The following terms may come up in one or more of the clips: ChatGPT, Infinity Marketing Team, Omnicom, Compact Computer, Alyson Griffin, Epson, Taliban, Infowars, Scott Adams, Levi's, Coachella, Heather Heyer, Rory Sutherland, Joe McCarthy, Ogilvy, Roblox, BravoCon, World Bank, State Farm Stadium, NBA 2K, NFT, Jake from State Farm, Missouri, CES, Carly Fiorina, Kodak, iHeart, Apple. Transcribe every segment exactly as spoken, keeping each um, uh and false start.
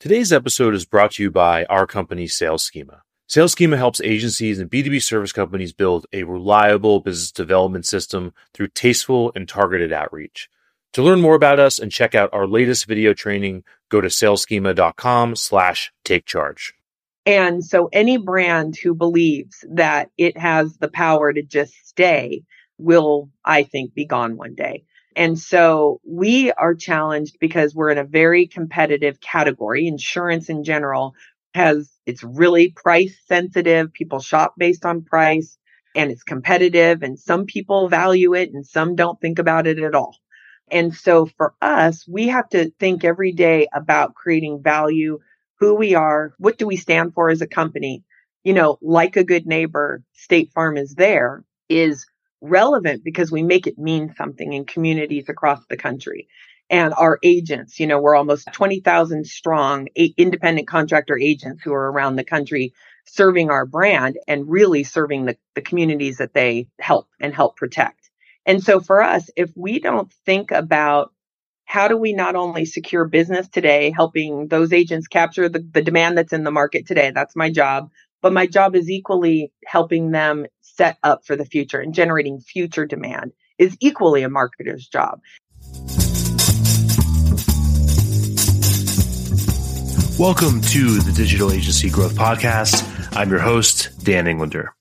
Today's episode is brought to you by our company, Sales Schema. Sales Schema helps agencies and B two B service companies build a reliable business development system through tasteful and targeted outreach. To learn more about us and check out our latest video training, go to saleschema.com slash take charge. And so any brand who believes that it has the power to just stay will, I think, be gone one day. And so we are challenged because we're in a very competitive category. Insurance in general has, it's really price sensitive. People shop based on price and it's competitive, and some people value it and some don't think about it at all. And so for us, we have to think every day about creating value, who we are, what do we stand for as a company? You know, like a good neighbor, State Farm is there is relevant because we make it mean something in communities across the country. And our agents, you know, we're almost twenty thousand strong independent contractor agents who are around the country serving our brand and really serving the, the communities that they help and help protect. And so for us, if we don't think about how do we not only secure business today, helping those agents capture the, the demand that's in the market today, that's my job. But my job is equally helping them set up for the future, and generating future demand is equally a marketer's job. Welcome to the Digital Agency Growth Podcast. I'm your host, Dan Englander.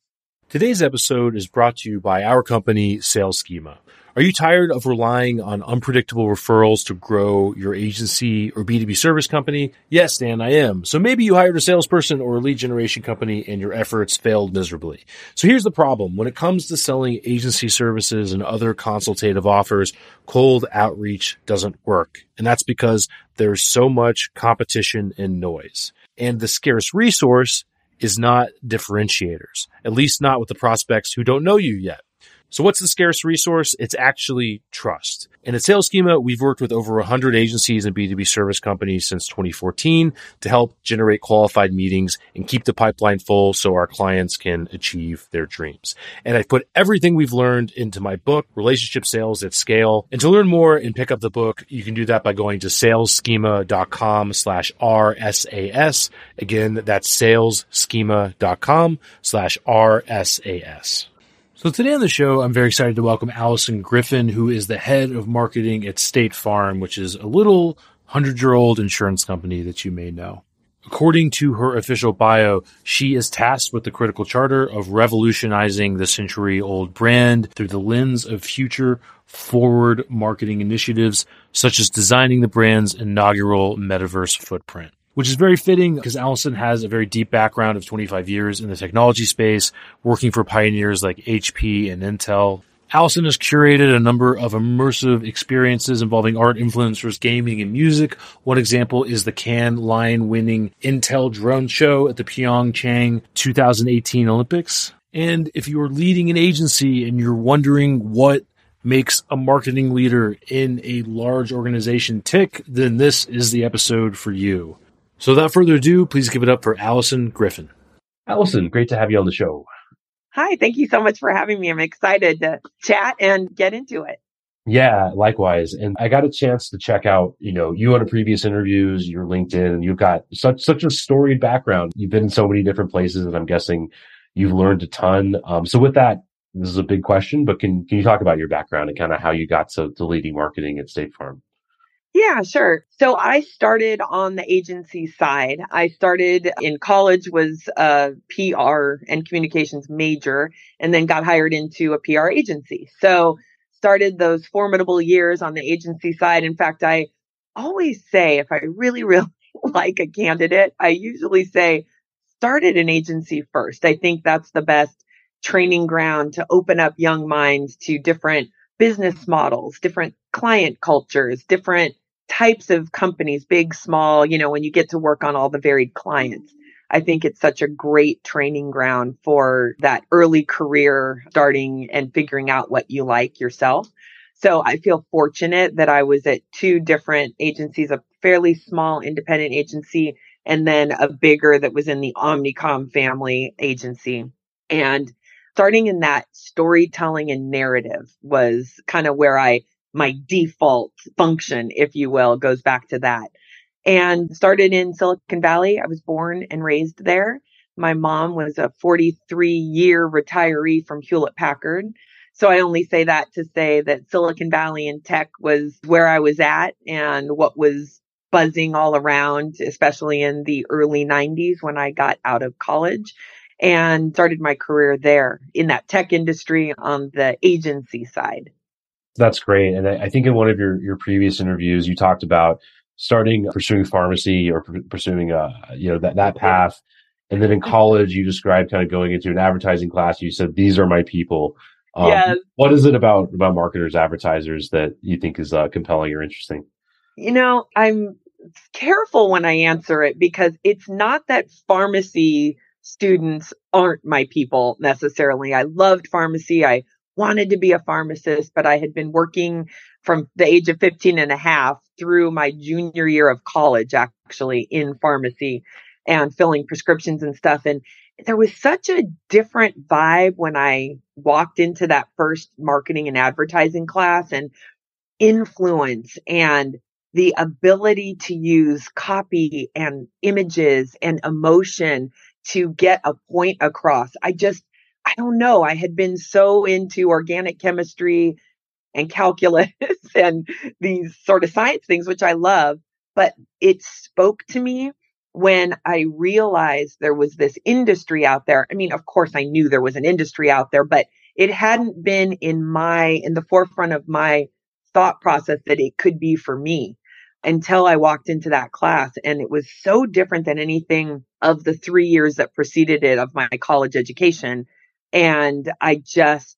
Today's episode is brought to you by our company, Sales Schema. Are you tired of relying on unpredictable referrals to grow your agency or B two B service company? Yes, Dan, I am. So maybe you hired a salesperson or a lead generation company and your efforts failed miserably. So here's the problem. When it comes to selling agency services and other consultative offers, cold outreach doesn't work. And that's because there's so much competition and noise. And the scarce resource is not differentiators, at least not with the prospects who don't know you yet. So what's the scarce resource? It's actually trust. And at Sales Schema, we've worked with over one hundred agencies and B two B service companies since twenty fourteen to help generate qualified meetings and keep the pipeline full so our clients can achieve their dreams. And I've put everything we've learned into my book, Relationship Sales at Scale. And to learn more and pick up the book, you can do that by going to saleschema.com slash RSAS. Again, that's saleschema.com slash RSAS. So today on the show, I'm very excited to welcome Alyson Griffin, who is the head of marketing at State Farm, which is a little hundred-year-old insurance company that you may know. According to her official bio, she is tasked with the critical charter of revolutionizing the century-old brand through the lens of future-forward marketing initiatives, such as designing the brand's inaugural metaverse footprint. Which is very fitting because Alyson has a very deep background of twenty-five years in the technology space, working for pioneers like H P and Intel. Alyson has curated a number of immersive experiences involving art, influencers, gaming, and music. One example is the Cannes Lion-winning Intel drone show at the Pyeongchang two thousand eighteen Olympics. And if you're leading an agency and you're wondering what makes a marketing leader in a large organization tick, then this is the episode for you. So without further ado, please give it up for Alyson Griffin. Alyson, great to have you on the show. Hi, thank you so much for having me. I'm excited to chat and get into it. Yeah, likewise. And I got a chance to check out, you know, you on a previous interviews, your LinkedIn, and you've got such such a storied background. You've been in so many different places, and I'm guessing you've learned a ton. Um, so with that, this is a big question, but can can you talk about your background and kind of how you got to, to leading marketing at State Farm? Yeah, sure. So I started on the agency side. I started in college, was a P R and communications major, and then got hired into a P R agency. So started those formidable years on the agency side. In fact, I always say, if I really, really like a candidate, I usually say, started an agency first. I think that's the best training ground to open up young minds to different business models, different client cultures, different types of companies, big, small, you know, when you get to work on all the varied clients. I think it's such a great training ground for that early career starting and figuring out what you like yourself. So I feel fortunate that I was at two different agencies, a fairly small independent agency, and then a bigger that was in the Omnicom family agency. And starting in that storytelling and narrative was kind of where I my default function, if you will, goes back to that. and started in Silicon Valley. I was born and raised there. My mom was a forty-three year retiree from Hewlett-Packard. So I only say that to say that Silicon Valley and tech was where I was at and what was buzzing all around, especially in the early nineties when I got out of college and started my career there in that tech industry on the agency side. That's great. And I think in one of your, your previous interviews, you talked about starting pursuing pharmacy or pursuing uh, you know that, that path. And then in college, you described kind of going into an advertising class. You said, these are my people. Um, yes. What is it about, about marketers, advertisers that you think is uh, compelling or interesting? You know, I'm careful when I answer it because it's not that pharmacy students aren't my people necessarily. I loved pharmacy. I wanted to be a pharmacist, but I had been working from the age of fifteen and a half through my junior year of college, actually, in pharmacy and filling prescriptions and stuff. And there was such a different vibe when I walked into that first marketing and advertising class, and influence and the ability to use copy and images and emotion to get a point across. I just, I don't know. I had been so into organic chemistry and calculus and these sort of science things, which I love, but it spoke to me when I realized there was this industry out there. I mean, of course, I knew there was an industry out there, but it hadn't been in my, in the forefront of my thought process that it could be for me until I walked into that class. And it was so different than anything of the three years that preceded it of my college education. And I just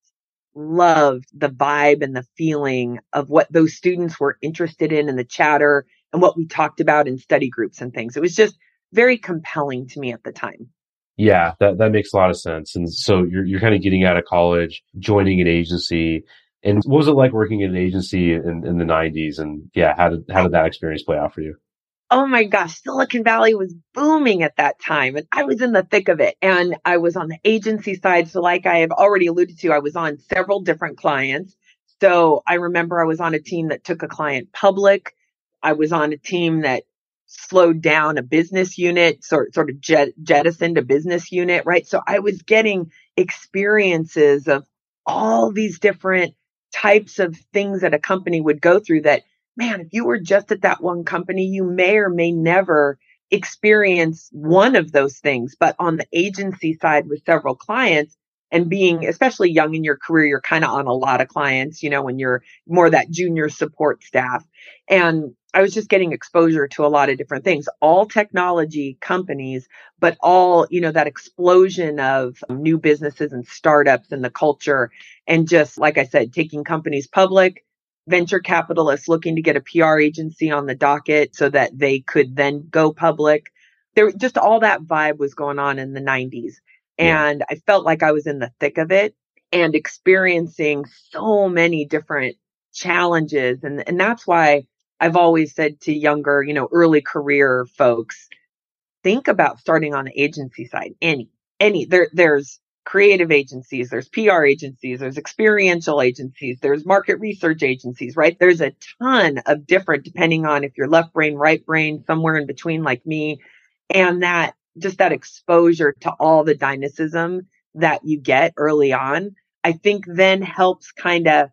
loved the vibe and the feeling of what those students were interested in and the chatter and what we talked about in study groups and things. It was just very compelling to me at the time. Yeah, that, that makes a lot of sense. And so you're you're kind of getting out of college, joining an agency. And what was it like working in an agency in, in the nineties? And yeah, how did how did that experience play out for you? Oh my gosh, Silicon Valley was booming at that time. And I was in the thick of it. And I was on the agency side. So like I have already alluded to, I was on several different clients. So I remember I was on a team that took a client public. I was on a team that slowed down a business unit, sort, sort of jet, jettisoned a business unit, right? So I was getting experiences of all these different types of things that a company would go through that, man, if you were just at that one company, you may or may never experience one of those things. But on the agency side with several clients, and being especially young in your career, you're kind of on a lot of clients, you know, when you're more that junior support staff. And I was just getting exposure to a lot of different things, all technology companies, but all, you know, that explosion of new businesses and startups and the culture. And just like I said, taking companies public, venture capitalists looking to get a P R agency on the docket so that they could then go public. There, just all that vibe was going on in the nineties. And I felt like I was in the thick of it and experiencing so many different challenges. And, and that's why I've always said to younger, you know, early career folks, think about starting on the agency side. Any, any, there, there's creative agencies, there's P R agencies, there's experiential agencies, there's market research agencies, right? There's a ton of different, depending on if you're left brain, right brain, somewhere in between like me. And that just that exposure to all the dynamism that you get early on, I think then helps kind of,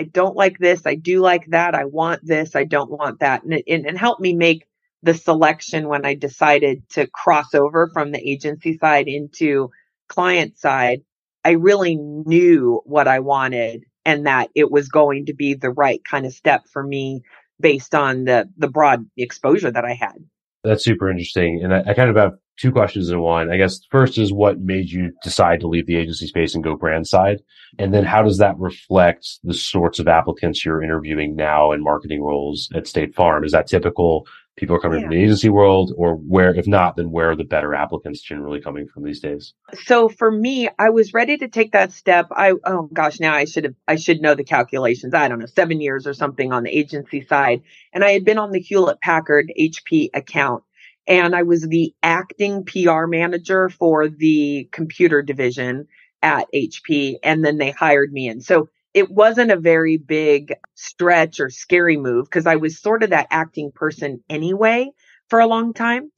I don't like this, I do like that, I want this, I don't want that. And it, and, and helped me make the selection when I decided to cross over from the agency side into client side. I really knew what I wanted and that it was going to be the right kind of step for me based on the, the broad exposure that I had. That's super interesting. And I, I kind of have two questions in one. I guess first is what made you decide to leave the agency space and go brand side? And then how does that reflect the sorts of applicants you're interviewing now in marketing roles at State Farm? Is that typical? People are coming yeah. from the agency world, or where, if not, then where are the better applicants generally coming from these days? So for me, I was ready to take that step. I, oh gosh, now I should have, I should know the calculations. I don't know, seven years or something on the agency side. And I had been on the Hewlett-Packard H P account. And I was the acting P R manager for the computer division at H P. And then they hired me in. So it wasn't a very big stretch or scary move because I was sort of that acting person anyway. for a long time.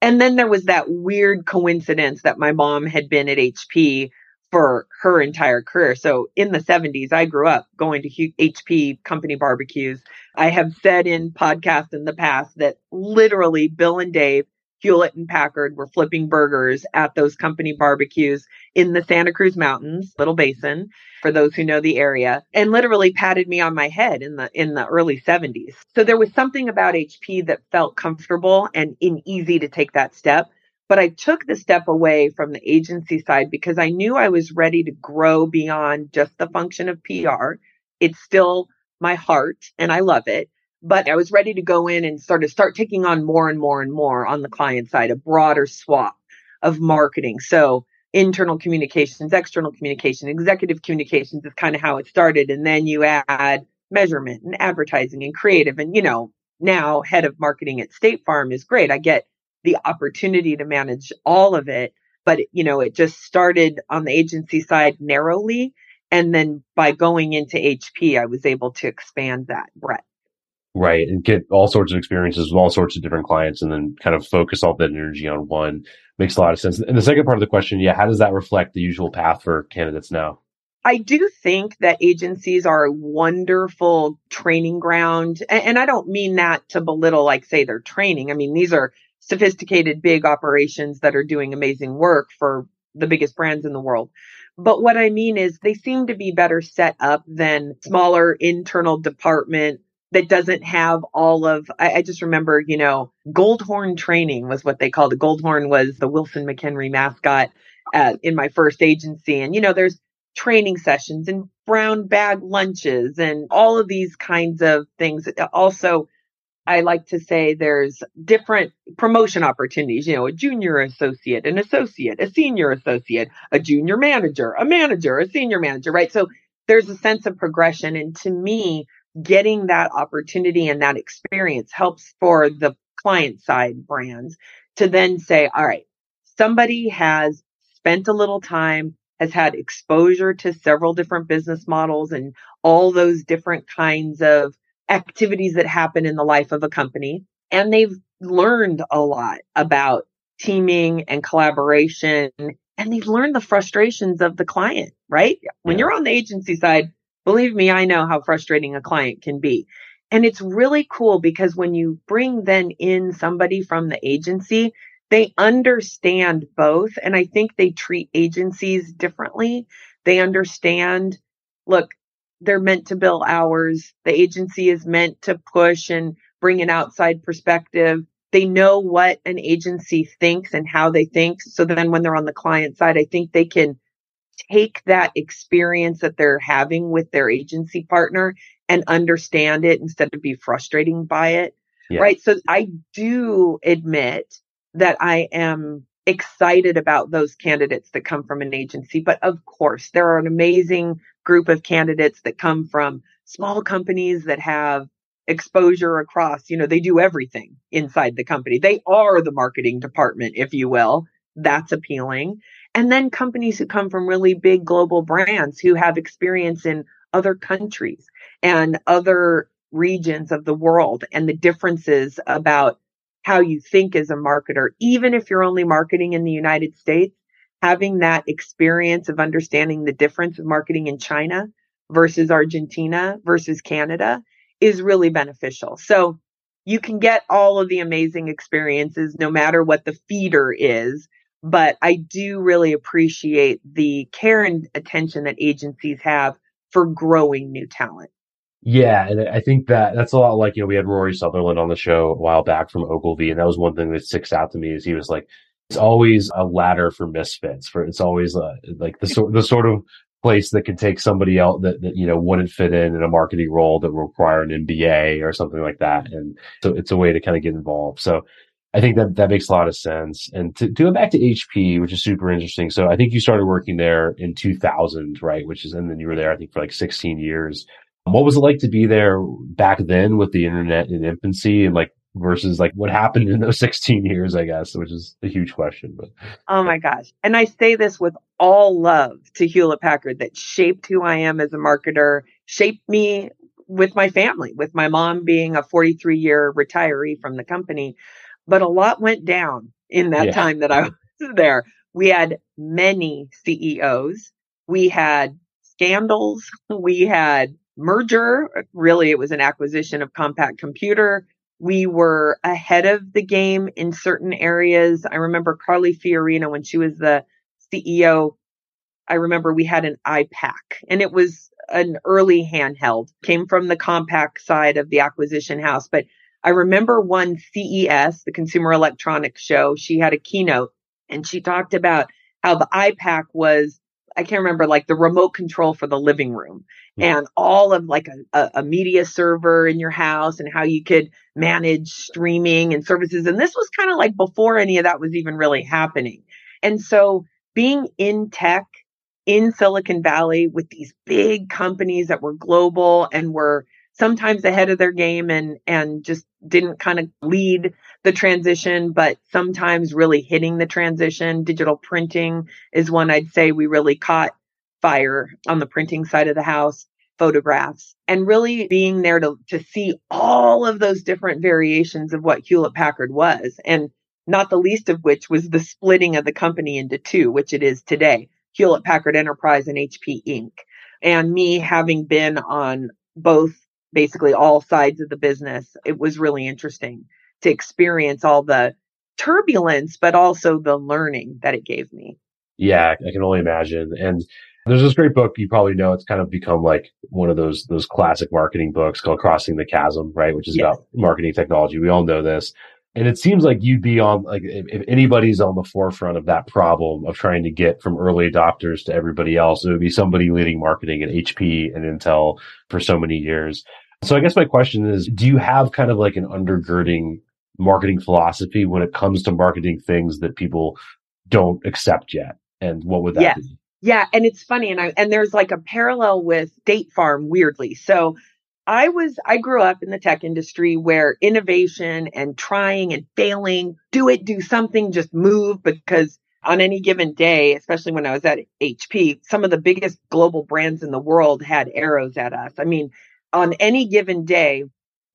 And then there was that weird coincidence that my mom had been at H P for her entire career. So in the seventies, I grew up going to H P company barbecues. I have said in podcasts in the past that literally Bill and Dave, Hewlett and Packard, were flipping burgers at those company barbecues in the Santa Cruz Mountains, Little Basin, for those who know the area, and literally patted me on my head in the in the early seventies. So there was something about H P that felt comfortable and in easy to take that step. But I took the step away from the agency side because I knew I was ready to grow beyond just the function of P R. It's still my heart and I love it. But I was ready to go in and sort of start taking on more and more and more on the client side, a broader swath of marketing. So internal communications, external communication, executive communications is kind of how it started. And then you add measurement and advertising and creative. And, you know, now head of marketing at State Farm is great. I get the opportunity to manage all of it. But, you know, it just started on the agency side narrowly. And then by going into H P, I was able to expand that breadth. Right. And get all sorts of experiences with all sorts of different clients and then kind of focus all that energy on one. Makes a lot of sense. And the second part of the question, yeah, how does that reflect the usual path for candidates now? I do think that agencies are a wonderful training ground. And I don't mean that to belittle, like, say, their training. I mean, these are sophisticated, big operations that are doing amazing work for the biggest brands in the world. But what I mean is they seem to be better set up than smaller internal department that doesn't have all of, I, I just remember, you know, Goldhorn training was what they called it. Goldhorn was the Wilson McHenry mascot uh, in my first agency. And, you know, there's training sessions and brown bag lunches and all of these kinds of things. Also, I like to say there's different promotion opportunities, you know, a junior associate, an associate, a senior associate, a junior manager, a manager, a senior manager, right? So there's a sense of progression. And to me, getting that opportunity and that experience helps for the client side brands to then say, all right, somebody has spent a little time, has had exposure to several different business models and all those different kinds of activities that happen in the life of a company. And they've learned a lot about teaming and collaboration. And they've learned the frustrations of the client, right? When you're on the agency side, believe me, I know how frustrating a client can be. And it's really cool because when you bring then in somebody from the agency, they understand both. And I think they treat agencies differently. They understand, look, they're meant to bill hours. The agency is meant to push and bring an outside perspective. They know what an agency thinks and how they think. So then when they're on the client side, I think they can take that experience that they're having with their agency partner and understand it instead of be frustrating by it. Yeah. Right. So I do admit that I am excited about those candidates that come from an agency. But of course, there are an amazing group of candidates that come from small companies that have exposure across, you know, they do everything inside the company. They are the marketing department, if you will. That's appealing. And then companies who come from really big global brands who have experience in other countries and other regions of the world and the differences about how you think as a marketer, even if you're only marketing in the United States, having that experience of understanding the difference of marketing in China versus Argentina versus Canada is really beneficial. So you can get all of the amazing experiences no matter what the feeder is. But I do really appreciate the care and attention that agencies have for growing new talent. Yeah, and I think that that's a lot like, you know, we had Rory Sutherland on the show a while back from Ogilvy, and that was one thing that sticks out to me is he was like, it's always a ladder for misfits. For it's always uh, like the sort the sort of place that can take somebody else that, that, you know, wouldn't fit in in a marketing role that would require an M B A or something like that. And so it's a way to kind of get involved. So I think that that makes a lot of sense. And to, to go back to H P, which is super interesting. So I think you started working there in two thousand, right? Which is, and then you were there, I think, for like sixteen years. What was it like to be there back then with the internet in infancy and like versus like what happened in those sixteen years, I guess, which is a huge question. But oh my gosh. And I say this with all love to Hewlett-Packard that shaped who I am as a marketer, shaped me with my family, with my mom being a forty-three year retiree from the company. but a lot went down in that yeah. time that I was there. We had many C E Os. We had scandals. We had merger. Really, it was an acquisition of Compact Computer. We were ahead of the game in certain areas. I remember Carly Fiorina, when she was the C E O, I remember we had an iPAQ, and it was an early handheld, came from the Compact side of the acquisition house. But I remember one C E S, the Consumer Electronics Show, she had a keynote, and she talked about how the iPAQ was, I can't remember, like the remote control for the living room yeah. and all of like a, a, a media server in your house and how you could manage streaming and services. And this was kind of like before any of that was even really happening. And so being in tech in Silicon Valley with these big companies that were global and were sometimes ahead of their game and, and just didn't kind of lead the transition, but sometimes really hitting the transition. Digital printing is one I'd say we really caught fire on the printing side of the house, photographs, and really being there to, to see all of those different variations of what Hewlett-Packard was, and not the least of which was the splitting of the company into two, which it is today, Hewlett-Packard Enterprise and H P Incorporated. And me having been on both basically all sides of the business, it was really interesting to experience all the turbulence, but also the learning that it gave me. Yeah, I can only imagine. And there's this great book, you probably know, it's kind of become like one of those those classic marketing books called Crossing the Chasm, right? Which is yes. about marketing technology. We all know this. And it seems like you'd be on, like, if, if anybody's on the forefront of that problem of trying to get from early adopters to everybody else, it would be somebody leading marketing at H P and Intel for so many years. So I guess my question is, do you have kind of like an undergirding marketing philosophy when it comes to marketing things that people don't accept yet? And what would that yes. be? Yeah. And it's funny. And I, and there's like a parallel with State Farm, weirdly. So I was, I grew up in the tech industry where innovation and trying and failing, do it, do something, just move, because on any given day, especially when I was at H P, some of the biggest global brands in the world had arrows at us. I mean, on any given day,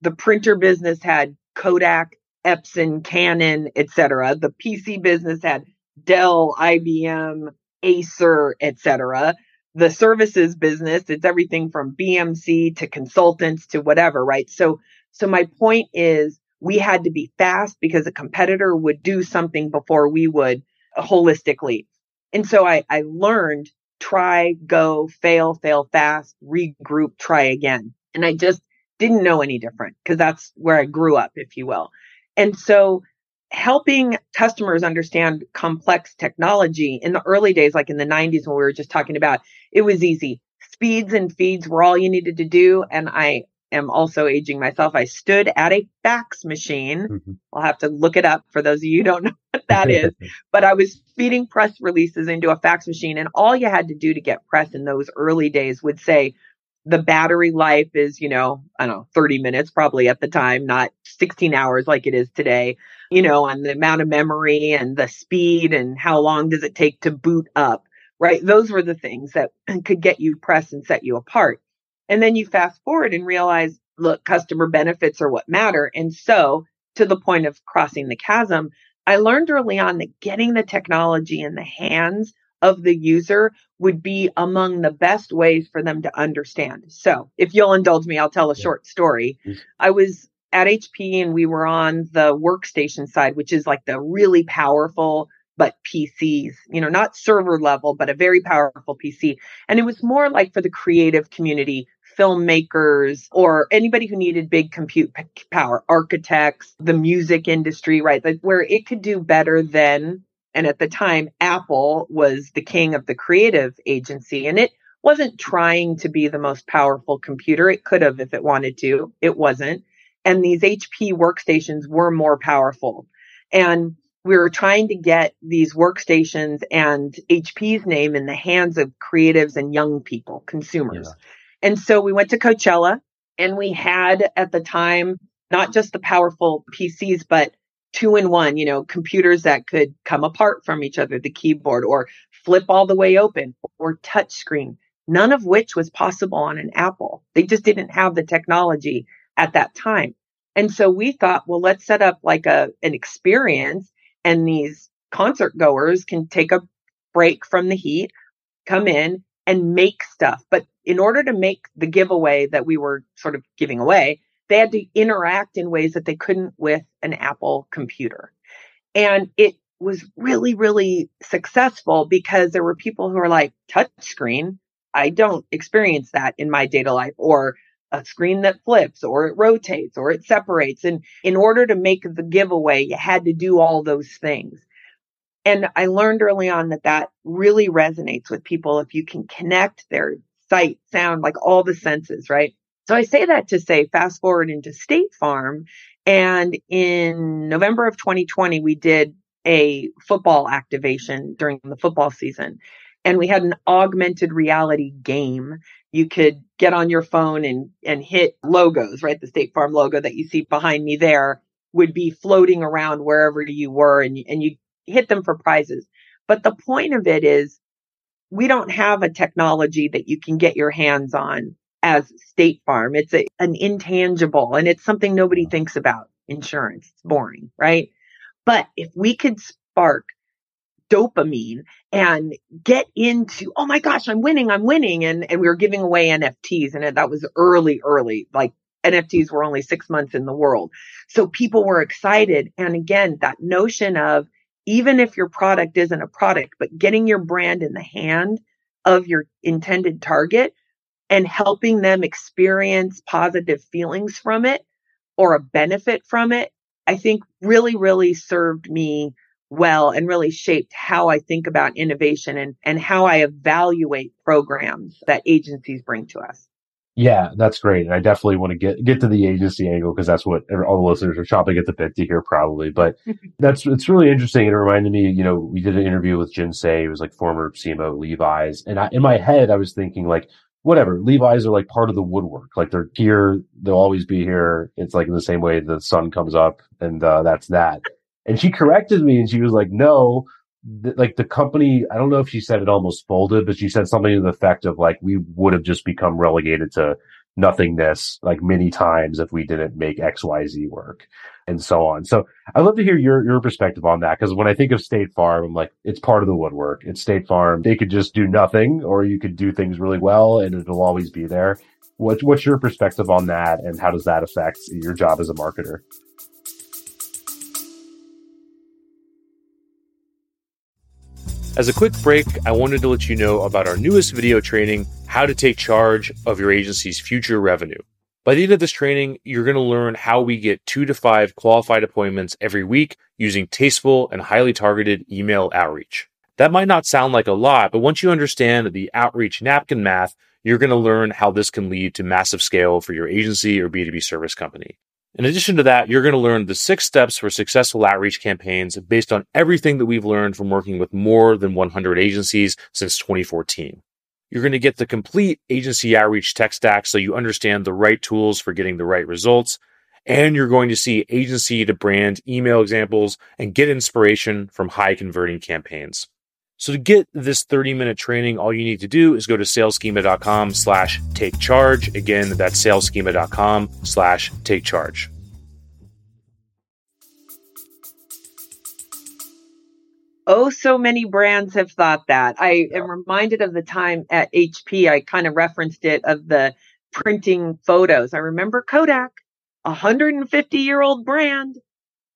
the printer business had Kodak, Epson, Canon, et cetera. The P C business had Dell, I B M, Acer, et cetera. The services business, it's everything from B M C to consultants to whatever, right? So, so my point is we had to be fast because a competitor would do something before we would uh, holistically. And so I, I learned try, go, fail, fail fast, regroup, try again. And I just didn't know any different because that's where I grew up, if you will. And so helping customers understand complex technology in the early days, like in the nineties, when we were just talking about, it was easy. Speeds and feeds were all you needed to do. And I am also aging myself. I stood at a fax machine. Mm-hmm. I'll have to look it up for those of you who don't know what that is. But I was feeding press releases into a fax machine. And all you had to do to get press in those early days would say, the battery life is, you know, I don't know, thirty minutes probably at the time, not sixteen hours like it is today, you know, on the amount of memory and the speed and how long does it take to boot up, right? Those were the things that could get you press and set you apart. And then you fast forward and realize, look, customer benefits are what matter. And so to the point of crossing the chasm, I learned early on that getting the technology in the hands of the user would be among the best ways for them to understand. So if you'll indulge me, I'll tell a yeah. short story. Mm-hmm. I was at H P and we were on the workstation side, which is like the really powerful, but P Cs, you know, not server level, but a very powerful P C. And it was more like for the creative community, filmmakers, or anybody who needed big compute power, architects, the music industry, right? Like where it could do better than. And at the time, Apple was the king of the creative agency, and it wasn't trying to be the most powerful computer. It could have if it wanted to. It wasn't. And these H P workstations were more powerful. And we were trying to get these workstations and H P's name in the hands of creatives and young people, consumers. Yeah. And so we went to Coachella, and we had at the time not just the powerful P Cs, but two in one, you know, computers that could come apart from each other, the keyboard, or flip all the way open, or touch screen, none of which was possible on an Apple. They just didn't have the technology at that time. And so we thought, well, let's set up like a an experience, and these concert goers can take a break from the heat, come in and make stuff. But in order to make the giveaway that we were sort of giving away, they had to interact in ways that they couldn't with an Apple computer. And it was really, really successful because there were people who are like, touchscreen, I don't experience that in my data life, or a screen that flips, or it rotates, or it separates. And in order to make the giveaway, you had to do all those things. And I learned early on that that really resonates with people if you can connect their sight, sound, like all the senses, right? So I say that to say, fast forward into State Farm. And in November of twenty twenty, we did a football activation during the football season. And we had an augmented reality game. You could get on your phone and, and hit logos, right? The State Farm logo that you see behind me there would be floating around wherever you were, and, and you hit them for prizes. But the point of it is, we don't have a technology that you can get your hands on as State Farm. It's a, an intangible, and it's something nobody thinks about. Insurance, it's boring, right? But if we could spark dopamine and get into, oh my gosh, I'm winning, I'm winning. And, and we were giving away N F Ts. And that was early, early, like N F Ts were only six months in the world. So people were excited. And again, that notion of, even if your product isn't a product, but getting your brand in the hand of your intended target and helping them experience positive feelings from it or a benefit from it, I think really, really served me well and really shaped how I think about innovation and, and how I evaluate programs that agencies bring to us. Yeah, that's great. And I definitely want to get, get to the agency angle because that's what all the listeners are chomping at the bit to hear probably. But that's, it's really interesting. It reminded me, you know, we did an interview with Jim Say, who was like former C M O of Levi's. And I, in my head, I was thinking like, whatever, Levi's are like part of the woodwork. Like they're here, they'll always be here. It's like in the same way the sun comes up and uh, that's that. And she corrected me and she was like, no, th- like the company, I don't know if she said it almost folded, but she said something to the effect of like, we would have just become relegated to nothingness like many times if we didn't make X Y Z work and so on. So I'd love to hear your, your perspective on that. Cause when I think of State Farm, I'm like, it's part of the woodwork. It's State Farm. They could just do nothing or you could do things really well and it'll always be there. What, what's your perspective on that? And how does that affect your job as a marketer? As a quick break, I wanted to let you know about our newest video training, How to Take Charge of Your Agency's Future Revenue. By the end of this training, you're going to learn how we get two to five qualified appointments every week using tasteful and highly targeted email outreach. That might not sound like a lot, but once you understand the outreach napkin math, you're going to learn how this can lead to massive scale for your agency or B two B service company. In addition to that, you're going to learn the six steps for successful outreach campaigns based on everything that we've learned from working with more than one hundred agencies since twenty fourteen. You're going to get the complete agency outreach tech stack so you understand the right tools for getting the right results. And you're going to see agency to brand email examples and get inspiration from high converting campaigns. So to get this thirty minute training, all you need to do is go to saleschema.com slash take charge. Again, that's saleschema.com slash take charge. Oh, so many brands have thought that. I am reminded of the time at H P, I kind of referenced it, of the printing photos. I remember Kodak, a one hundred fifty year old brand.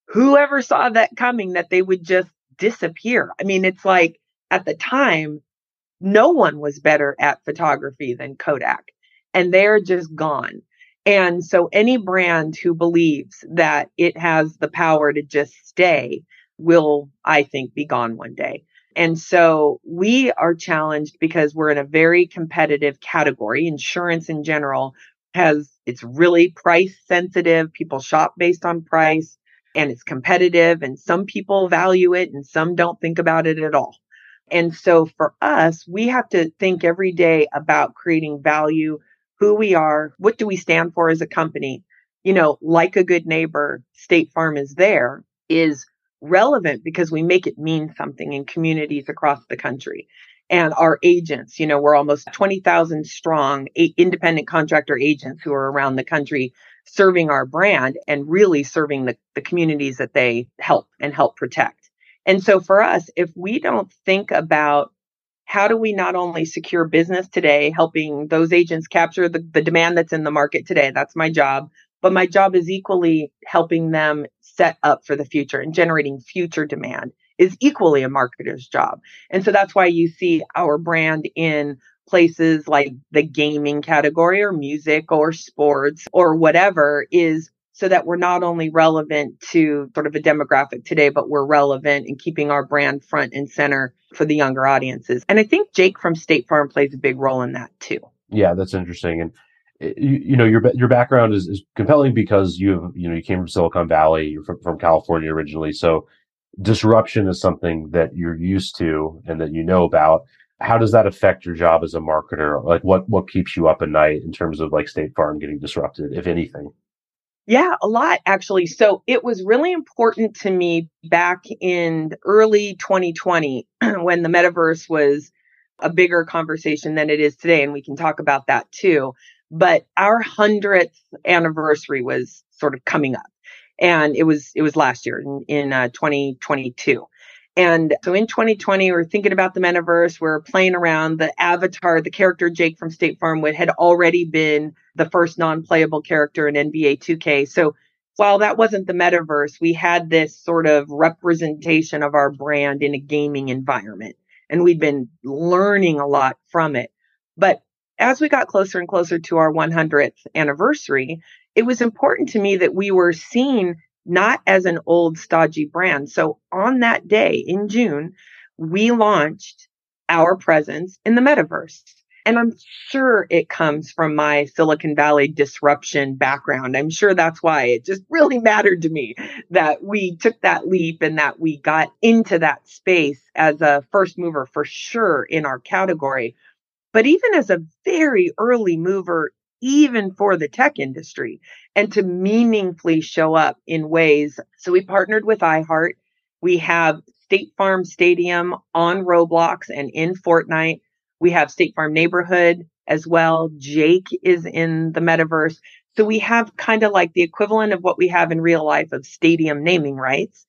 Whoever saw that coming, that they would just disappear? I mean, it's like, at the time, no one was better at photography than Kodak, and they're just gone. And so any brand who believes that it has the power to just stay will, I think, be gone one day. And so we are challenged because we're in a very competitive category. Insurance in general has, it's really price sensitive. People shop based on price, and it's competitive, and some people value it and some don't think about it at all. And so for us, we have to think every day about creating value, who we are, what do we stand for as a company? You know, like a good neighbor, State Farm is there, is relevant because we make it mean something in communities across the country. And our agents, you know, we're almost twenty thousand strong independent contractor agents who are around the country serving our brand and really serving the, the communities that they help and help protect. And so for us, if we don't think about how do we not only secure business today, helping those agents capture the, the demand that's in the market today, that's my job, but my job is equally helping them set up for the future and generating future demand is equally a marketer's job. And so that's why you see our brand in places like the gaming category or music or sports or whatever, is so that we're not only relevant to sort of a demographic today, but we're relevant in keeping our brand front and center for the younger audiences. And I think Jake from State Farm plays a big role in that too. Yeah, that's interesting. And you, you know, your your background is, is compelling because you you know you came from Silicon Valley, you're from, from California originally, so disruption is something that you're used to and that you know about. How does that affect your job as a marketer? Like what, what keeps you up at night in terms of like State Farm getting disrupted, if anything? Yeah, a lot actually. So it was really important to me back in early twenty twenty when the metaverse was a bigger conversation than it is today. And we can talk about that too. But our hundredth anniversary was sort of coming up. And it was, it was last year in, in uh, twenty twenty-two. And so in twenty twenty, we were thinking about the metaverse. We were playing around. The avatar, the character Jake from State Farm would had already been the first non-playable character in N B A two K. So while that wasn't the metaverse, we had this sort of representation of our brand in a gaming environment. And we'd been learning a lot from it. But as we got closer and closer to our hundredth anniversary, it was important to me that we were seen not as an old stodgy brand. So on that day in June, we launched our presence in the metaverse. And I'm sure it comes from my Silicon Valley disruption background. I'm sure that's why it just really mattered to me that we took that leap and that we got into that space as a first mover for sure in our category. But even as a very early mover, even for the tech industry, and to meaningfully show up in ways. So we partnered with iHeart. We have State Farm Stadium on Roblox and in Fortnite. We have State Farm Neighborhood as well. Jake is in the metaverse. So we have kind of like the equivalent of what we have in real life of stadium naming rights,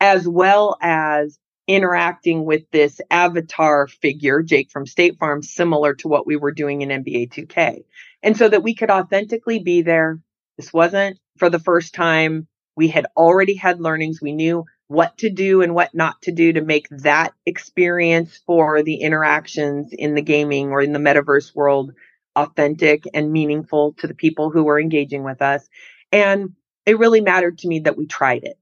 as well as interacting with this avatar figure, Jake from State Farm, similar to what we were doing in N B A two K. And so that we could authentically be there. This wasn't for the first time. We had already had learnings. We knew what to do and what not to do to make that experience for the interactions in the gaming or in the metaverse world authentic and meaningful to the people who were engaging with us. And it really mattered to me that we tried it.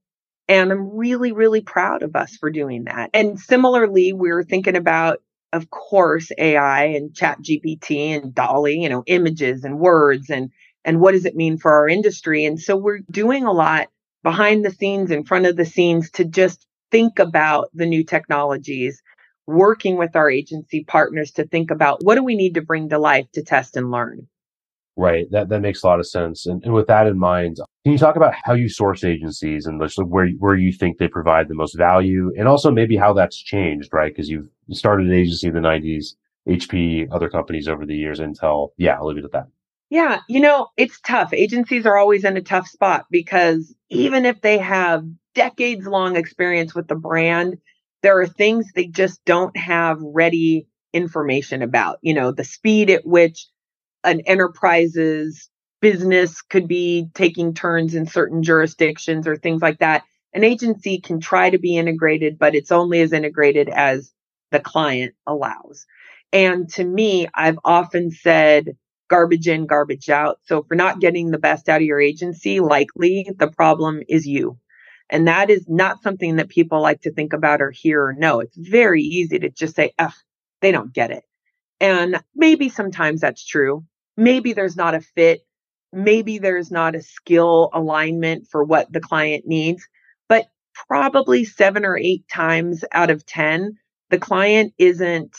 And I'm really, really proud of us for doing that. And similarly, we were thinking about, of course, A I and Chat G P T and DALL-E, you know, images and words and, and what does it mean for our industry? And so we're doing a lot behind the scenes, in front of the scenes to just think about the new technologies, working with our agency partners to think about what do we need to bring to life to test and learn. Right. That that makes a lot of sense. And, and with that in mind, can you talk about how you source agencies and where where you think they provide the most value, and also maybe how that's changed, right? Because you've started an agency in the nineties, H P, other companies over the years, Intel. Yeah, I'll leave it at that. Yeah. You know, it's tough. Agencies are always in a tough spot because even if they have decades long experience with the brand, there are things they just don't have ready information about, you know, the speed at which an enterprise's business could be taking turns in certain jurisdictions or things like that. An agency can try to be integrated, but it's only as integrated as the client allows. And to me, I've often said garbage in, garbage out. So if you're not getting the best out of your agency, likely the problem is you. And that is not something that people like to think about or hear or know. It's very easy to just say, "Ugh, they don't get it." And maybe sometimes that's true. Maybe there's not a fit. Maybe there's not a skill alignment for what the client needs. But probably seven or eight times out of ten, the client isn't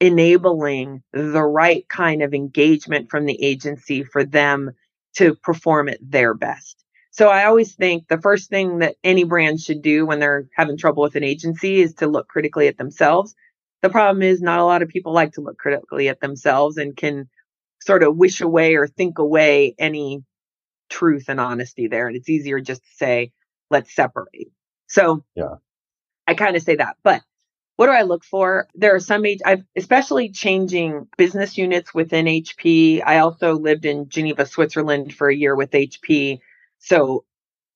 enabling the right kind of engagement from the agency for them to perform at their best. So I always think the first thing that any brand should do when they're having trouble with an agency is to look critically at themselves. The problem is not a lot of people like to look critically at themselves and can sort of wish away or think away any truth and honesty there. And it's easier just to say, let's separate. So yeah, I kind of say that. But what do I look for? There are some, I've especially changing business units within H P. I also lived in Geneva, Switzerland for a year with H P. So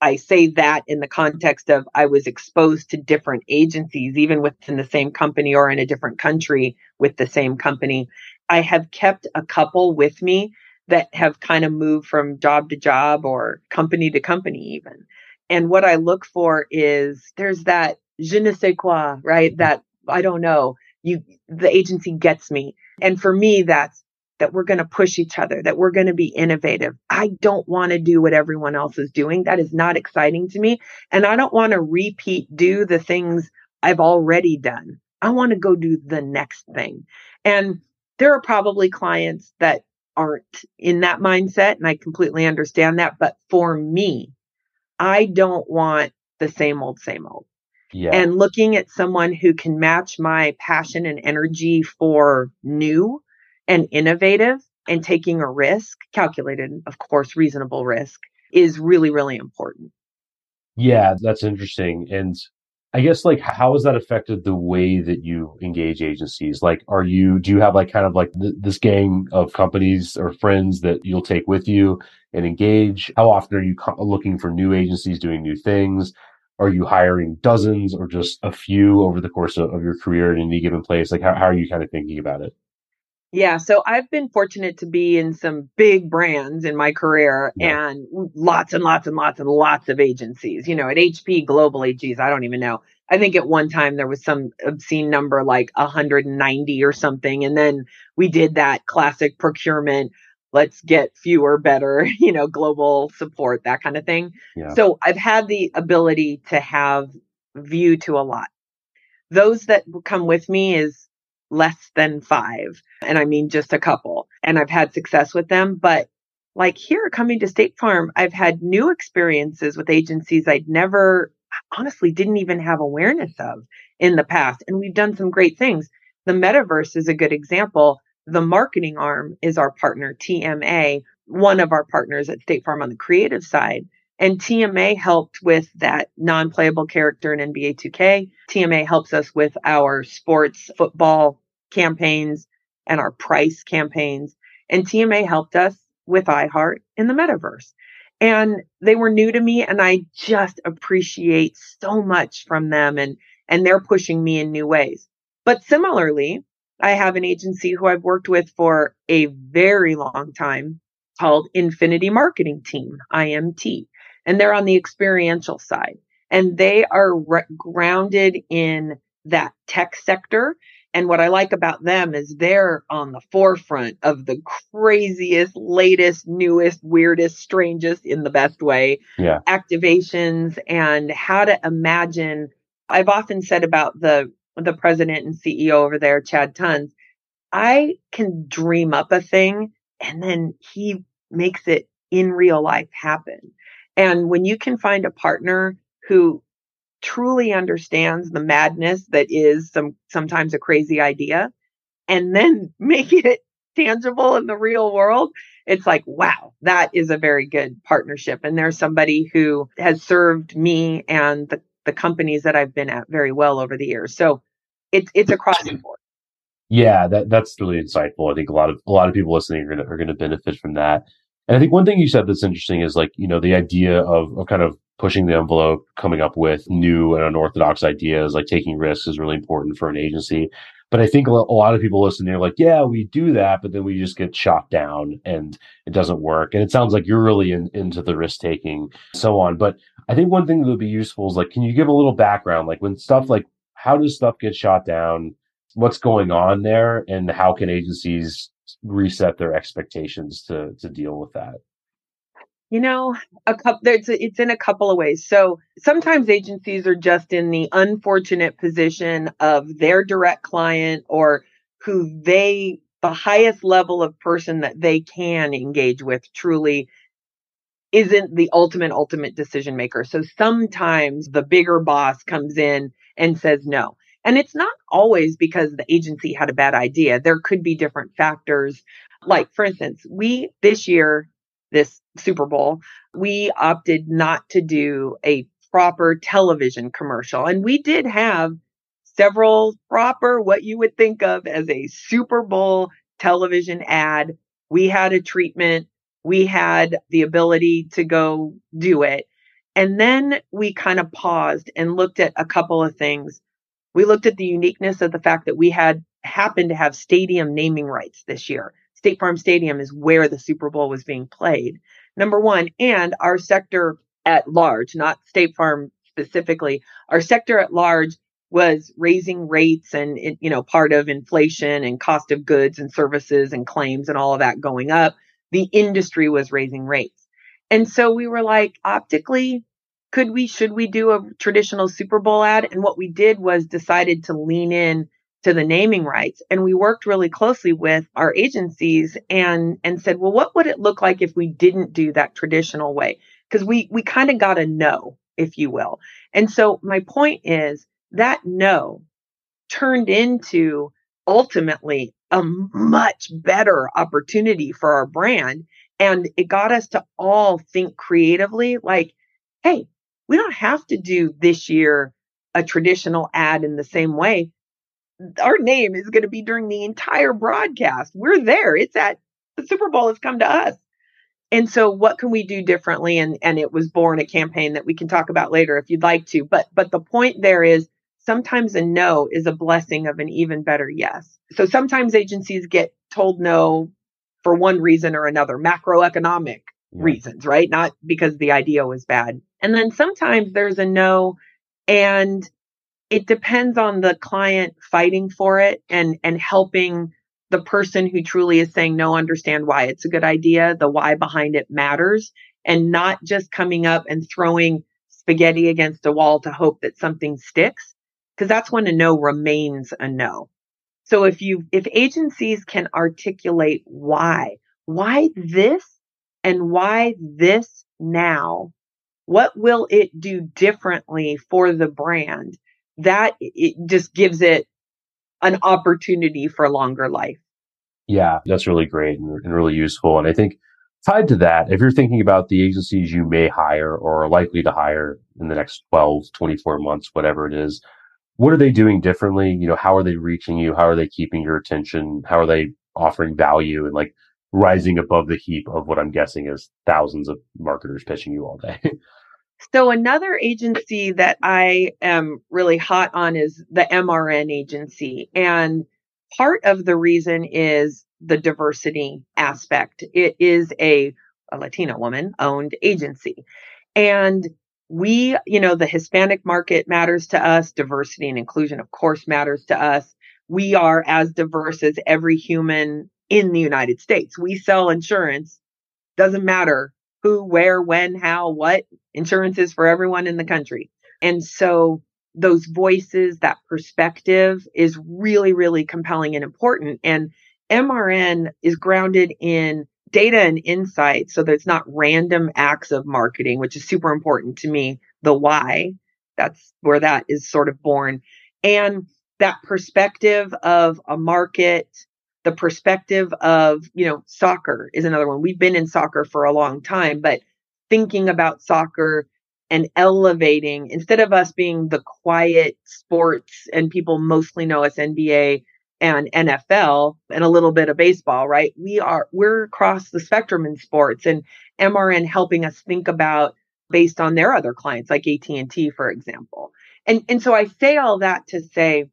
I say that in the context of I was exposed to different agencies, even within the same company or in a different country with the same company. I have kept a couple with me that have kind of moved from job to job or company to company even. And what I look for is there's that je ne sais quoi, right? That I don't know. You, the agency gets me. And for me, that's that we're going to push each other, that we're going to be innovative. I don't want to do what everyone else is doing. That is not exciting to me. And I don't want to repeat, do the things I've already done. I want to go do the next thing. And there are probably clients that aren't in that mindset. And I completely understand that. But for me, I don't want the same old, same old. Yeah. And looking at someone who can match my passion and energy for new and innovative and taking a risk, calculated, of course, reasonable risk, is really, really important. Yeah, that's interesting. And I guess, like, how has that affected the way that you engage agencies? Like, are you, do you have like kind of like th- this gang of companies or friends that you'll take with you and engage? How often are you co- looking for new agencies doing new things? Are you hiring dozens or just a few over the course of, of your career in any given place? Like, how, how are you kind of thinking about it? Yeah. So I've been fortunate to be in some big brands in my career yeah. and lots and lots and lots and lots of agencies, you know, at H P globally, geez, I don't even know. I think at one time there was some obscene number, like one hundred ninety or something. And then we did that classic procurement, let's get fewer, better, you know, global support, that kind of thing. Yeah. So I've had the ability to have view to a lot. Those that come with me is less than five. And I mean, just a couple. And I've had success with them. But like here coming to State Farm, I've had new experiences with agencies I'd never honestly didn't even have awareness of in the past. And we've done some great things. The metaverse is a good example. The marketing arm is our partner, T M A, one of our partners at State Farm on the creative side. And T M A helped with that non-playable character in N B A two K. T M A helps us with our sports football campaigns and our price campaigns. And T M A helped us with iHeart in the metaverse. And they were new to me, and I just appreciate so much from them, and, and they're pushing me in new ways. But similarly, I have an agency who I've worked with for a very long time called Infinity Marketing Team, I M T. And they're on the experiential side. And they are re- grounded in that tech sector. And what I like about them is they're on the forefront of the craziest, latest, newest, weirdest, strangest, in the best way, yeah. activations and how to imagine. I've often said about the the president and C E O over there, Chad Tuns, I can dream up a thing and then he makes it in real life happen. And when you can find a partner who truly understands the madness that is some sometimes a crazy idea and then make it tangible in the real world, it's like, wow, that is a very good partnership. And there's somebody who has served me and the, the companies that I've been at very well over the years. So it's it's across the board. Yeah, that, that's really insightful. I think a lot of a lot of people listening are gonna, are gonna benefit from that. And I think one thing you said that's interesting is like, you know, the idea of, of kind of pushing the envelope, coming up with new and unorthodox ideas, like taking risks is really important for an agency. But I think a lot of people listen, they're like, yeah, we do that, but then we just get shot down and it doesn't work. And it sounds like you're really in, into the risk taking, so on. But I think one thing that would be useful is like, can you give a little background? Like when stuff like, how does stuff get shot down? What's going on there? And how can agencies reset their expectations to to deal with that? You know, a couple. There's a, it's in a couple of ways. So sometimes agencies are just in the unfortunate position of their direct client or who they, the highest level of person that they can engage with truly isn't the ultimate, ultimate decision maker. So sometimes the bigger boss comes in and says no. And it's not always because the agency had a bad idea. There could be different factors. Like, for instance, we this year this Super Bowl, we opted not to do a proper television commercial. And we did have several proper, what you would think of as a Super Bowl television ad. We had a treatment. We had the ability to go do it. And then we kind of paused and looked at a couple of things. We looked at the uniqueness of the fact that we had happened to have stadium naming rights this year. State Farm Stadium is where the Super Bowl was being played, number one. And our sector at large, not State Farm specifically, our sector at large was raising rates and, you know, part of inflation and cost of goods and services and claims and all of that going up. The industry was raising rates. And so we were like, optically, could we, should we do a traditional Super Bowl ad? And what we did was decided to lean in to the naming rights. And we worked really closely with our agencies and, and said, well, what would it look like if we didn't do that traditional way? Because we, we kind of got a no, if you will. And so my point is that no turned into ultimately a much better opportunity for our brand. And it got us to all think creatively, like, hey, we don't have to do this year a traditional ad in the same way. Our name is going to be during the entire broadcast. We're there. It's at the Super Bowl has come to us. And so what can we do differently? And, and it was born a campaign that we can talk about later if you'd like to. But, but the point there is sometimes a no is a blessing of an even better yes. So sometimes agencies get told no for one reason or another, macroeconomic yeah. reasons, right? Not because the idea was bad. And then sometimes there's a no and it depends on the client fighting for it and, and helping the person who truly is saying no understand why it's a good idea. The why behind it matters and not just coming up and throwing spaghetti against a wall to hope that something sticks, because that's when a no remains a no. So if you, if agencies can articulate why, why this and why this now, what will it do differently for the brand? That it just gives it an opportunity for longer life. Yeah, that's really great and, and really useful. And I think tied to that, if you're thinking about the agencies you may hire or are likely to hire in the next twelve, twenty-four months, whatever it is, what are they doing differently? You know, how are they reaching you? How are they keeping your attention? How are they offering value and like rising above the heap of what I'm guessing is thousands of marketers pitching you all day? So another agency that I am really hot on is the M R N agency. And part of the reason is the diversity aspect. It is a, a Latina woman owned agency. And we, you know, the Hispanic market matters to us. Diversity and inclusion, of course, matters to us. We are as diverse as every human in the United States. We sell insurance. Doesn't matter who, where, when, how, what. Insurance is for everyone in the country. And so those voices, that perspective is really, really compelling and important. And M R N is grounded in data and insight. So that it's not random acts of marketing, which is super important to me. The why, that's where that is sort of born. And that perspective of a market, the perspective of, you know, soccer is another one. We've been in soccer for a long time, but thinking about soccer and elevating, instead of us being the quiet sports and people mostly know us N B A and N F L and a little bit of baseball, right? We are, we're across the spectrum in sports, and M R N helping us think about based on their other clients like A T and T, for example. And, and so I say all that to say,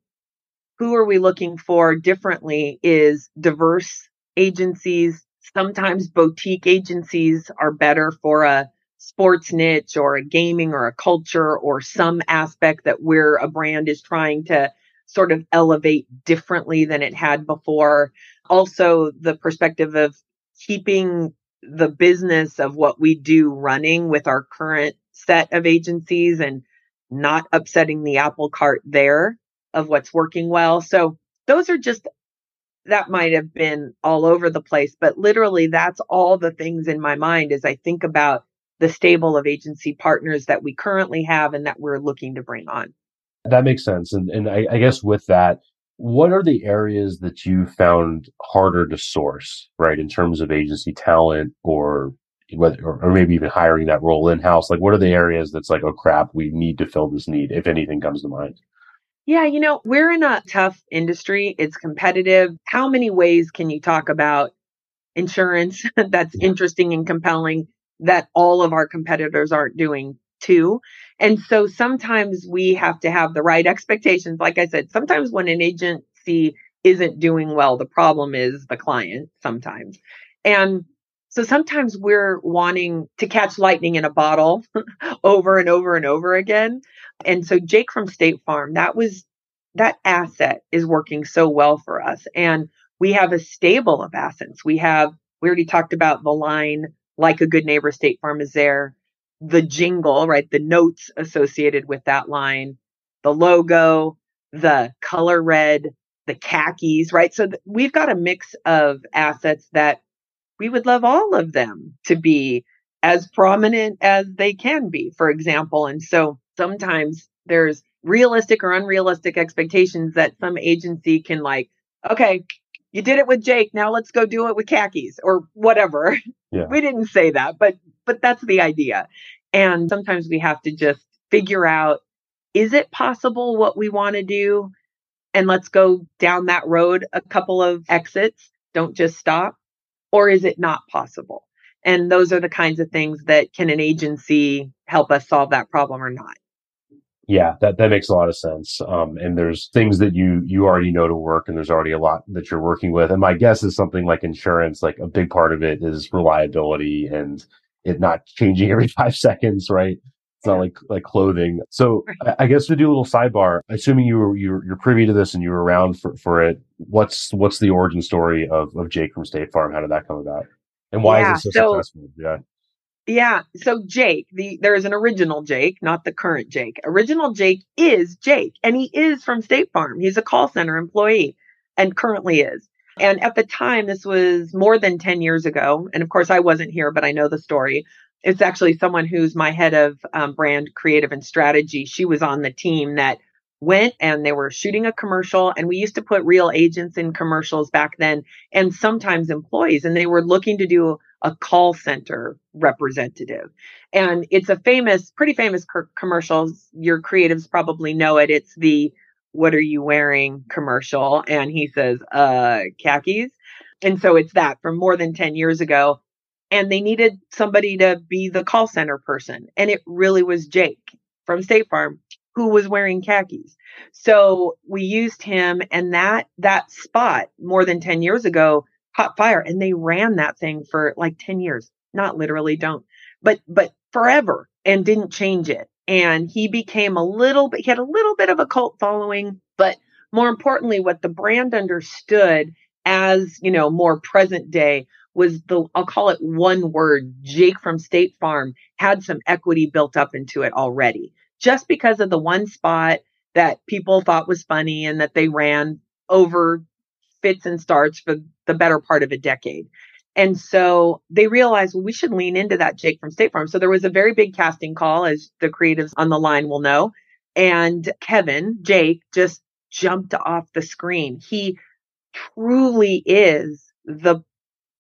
who are we looking for differently is diverse agencies. Sometimes boutique agencies are better for a sports niche or a gaming or a culture or some aspect that where a brand is trying to sort of elevate differently than it had before. Also, the perspective of keeping the business of what we do running with our current set of agencies and not upsetting the apple cart there of what's working well. So those are just that might have been all over the place, but literally that's all the things in my mind as I think about the stable of agency partners that we currently have and that we're looking to bring on. That makes sense. And and I, I guess with that, what are the areas that you found harder to source, right? In terms of agency talent or whether, or, or maybe even hiring that role in-house? Like, what are the areas that's like, oh crap, we need to fill this need, if anything comes to mind? Yeah, you know, we're in a tough industry. It's competitive. How many ways can you talk about insurance that's yeah. interesting and compelling that all of our competitors aren't doing too? And so sometimes we have to have the right expectations. Like I said, sometimes when an agency isn't doing well, the problem is the client sometimes. And so sometimes we're wanting to catch lightning in a bottle over and over and over again. And so Jake from State Farm, that was, that asset is working so well for us. And we have a stable of assets. We have, we already talked about the line, like a good neighbor, State Farm is there. The jingle, right? The notes associated with that line, the logo, the color red, the khakis, right? So th- we've got a mix of assets that we would love all of them to be as prominent as they can be, for example. And so sometimes there's realistic or unrealistic expectations that some agency can like, okay, you did it with Jake, now let's go do it with khakis or whatever. Yeah. We didn't say that, but but that's the idea. And sometimes we have to just figure out, is it possible what we want to do? And let's go down that road a couple of exits. Don't just stop. Or is it not possible? And those are the kinds of things that can an agency help us solve that problem or not? Yeah, that, that makes a lot of sense. Um, and there's things that you you already know to work, and there's already a lot that you're working with. And my guess is something like insurance, like a big part of it is reliability and it not changing every five seconds, right? It's not like like clothing. So I guess to do a little sidebar, assuming you were you're, you're privy to this and you were around for, for it, what's what's the origin story of, of Jake from State Farm? How did that come about? And why yeah, is it so, so successful? Yeah. Yeah. So Jake, the there is an original Jake, not the current Jake. Original Jake is Jake, and he is from State Farm. He's a call center employee and currently is. And at the time, this was more than ten years ago. And of course, I wasn't here, but I know the story. It's actually someone who's my head of um, brand creative and strategy. She was on the team that went and they were shooting a commercial. And we used to put real agents in commercials back then and sometimes employees. And they were looking to do a call center representative. And it's a famous, pretty famous c- commercial. Your creatives probably know it. It's the "What are you wearing?" commercial. And he says, uh, khakis. And so it's that from more than ten years ago. And they needed somebody to be the call center person. And it really was Jake from State Farm who was wearing khakis. So we used him, and that that spot more than ten years ago caught fire. And they ran that thing for like ten years, not literally don't, but but forever, and didn't change it. And he became a little bit, he had a little bit of a cult following, but more importantly, what the brand understood as, you know, more present day was the, I'll call it one word, Jake from State Farm had some equity built up into it already, just because of the one spot that people thought was funny and that they ran over fits and starts for the better part of a decade. And so they realized, well, we should lean into that Jake from State Farm. So there was a very big casting call, as the creatives on the line will know. And Kevin, Jake, just jumped off the screen. He truly is the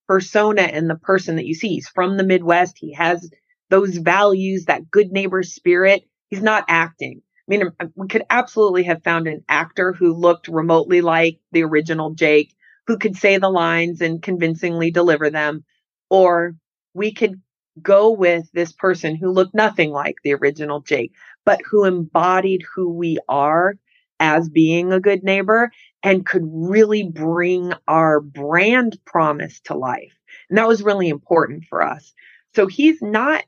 persona and the person that you see. He's from the Midwest. He has those values, that good neighbor spirit. He's not acting. I mean, we could absolutely have found an actor who looked remotely like the original Jake, who could say the lines and convincingly deliver them. Or we could go with this person who looked nothing like the original Jake, but who embodied who we are as being a good neighbor and could really bring our brand promise to life. And that was really important for us. So he's not,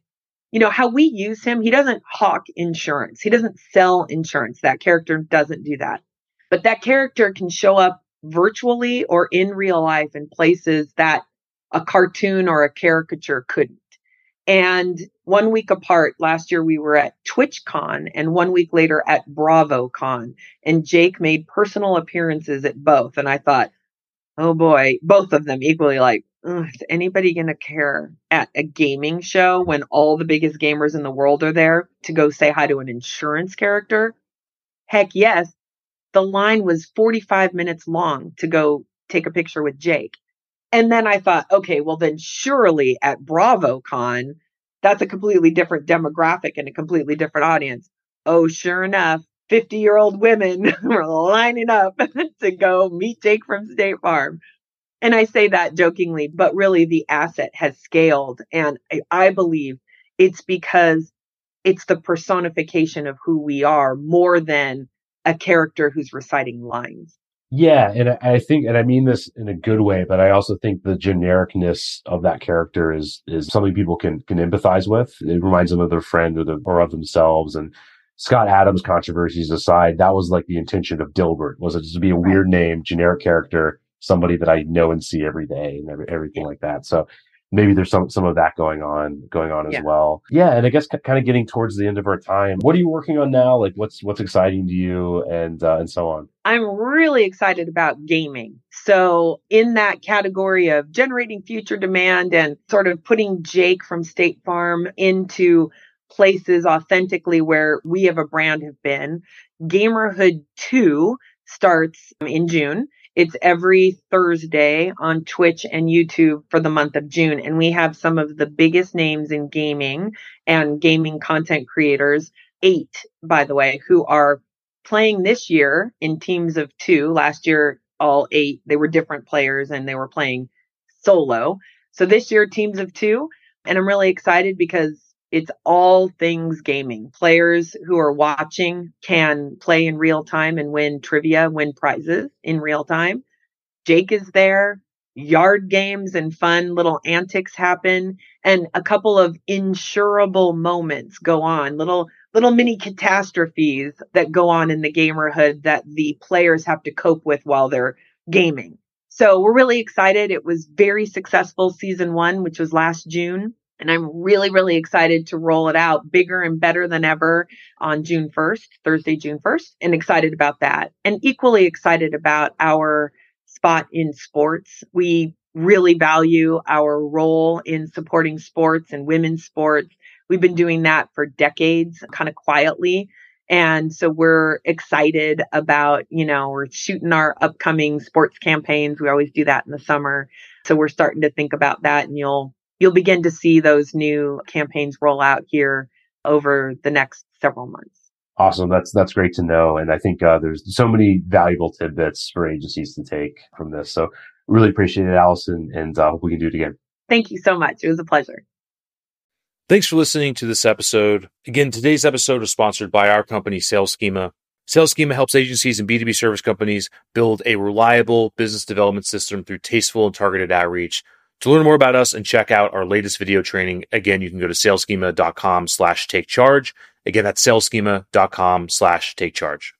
you know, how we use him, he doesn't hawk insurance. He doesn't sell insurance. That character doesn't do that. But that character can show up virtually or in real life in places that a cartoon or a caricature couldn't. And one week apart, last year we were at TwitchCon and one week later at BravoCon. And Jake made personal appearances at both. And I thought, oh boy, both of them equally like, is anybody going to care at a gaming show when all the biggest gamers in the world are there to go say hi to an insurance character? Heck yes. The line was forty-five minutes long to go take a picture with Jake. And then I thought, okay, well then surely at BravoCon, that's a completely different demographic and a completely different audience. Oh, sure enough, fifty-year-old women were lining up to go meet Jake from State Farm. And I say that jokingly, but really the asset has scaled. And I, I believe it's because it's the personification of who we are more than a character who's reciting lines. Yeah. And I think, and I mean this in a good way, but I also think the genericness of that character is, is something people can, can empathize with. It reminds them of their friend or, the, or of themselves. And Scott Adams controversies aside, that was like the intention of Dilbert, was it to be a weird name, generic character, somebody that I know and see every day and every, everything like that. So maybe there's some, some of that going on, going on yeah. as well. Yeah. And I guess c- kind of getting towards the end of our time, what are you working on now? Like what's, what's exciting to you and, uh, and so on? I'm really excited about gaming. So in that category of generating future demand and sort of putting Jake from State Farm into places authentically where we have a brand have been, Gamerhood two starts in June. It's every Thursday on Twitch and YouTube for the month of June. And we have some of the biggest names in gaming and gaming content creators, eight, by the way, who are playing this year in teams of two. Last year, all eight, they were different players and they were playing solo. So this year, teams of two. And I'm really excited because it's all things gaming. Players who are watching can play in real time and win trivia, win prizes in real time. Jake is there. Yard games and fun little antics happen. And a couple of insurable moments go on. Little little mini catastrophes that go on in the Gamerhood that the players have to cope with while they're gaming. So we're really excited. It was very successful season one, which was last June. And I'm really, really excited to roll it out bigger and better than ever on June first, Thursday, June first, and excited about that. And equally excited about our spot in sports. We really value our role in supporting sports and women's sports. We've been doing that for decades, kind of quietly. And so we're excited about, you know, we're shooting our upcoming sports campaigns. We always do that in the summer. So we're starting to think about that, and you'll You'll begin to see those new campaigns roll out here over the next several months. Awesome. That's that's great to know. And I think uh, there's so many valuable tidbits for agencies to take from this. So really appreciate it, Alyson, and uh, hope we can do it again. Thank you so much. It was a pleasure. Thanks for listening to this episode. Again, today's episode is sponsored by our company, Sales Schema. Sales Schema helps agencies and B two B service companies build a reliable business development system through tasteful and targeted outreach. To learn more about us and check out our latest video training, again, you can go to saleschema dot com slash take charge. Again, that's saleschema dot com slash take charge.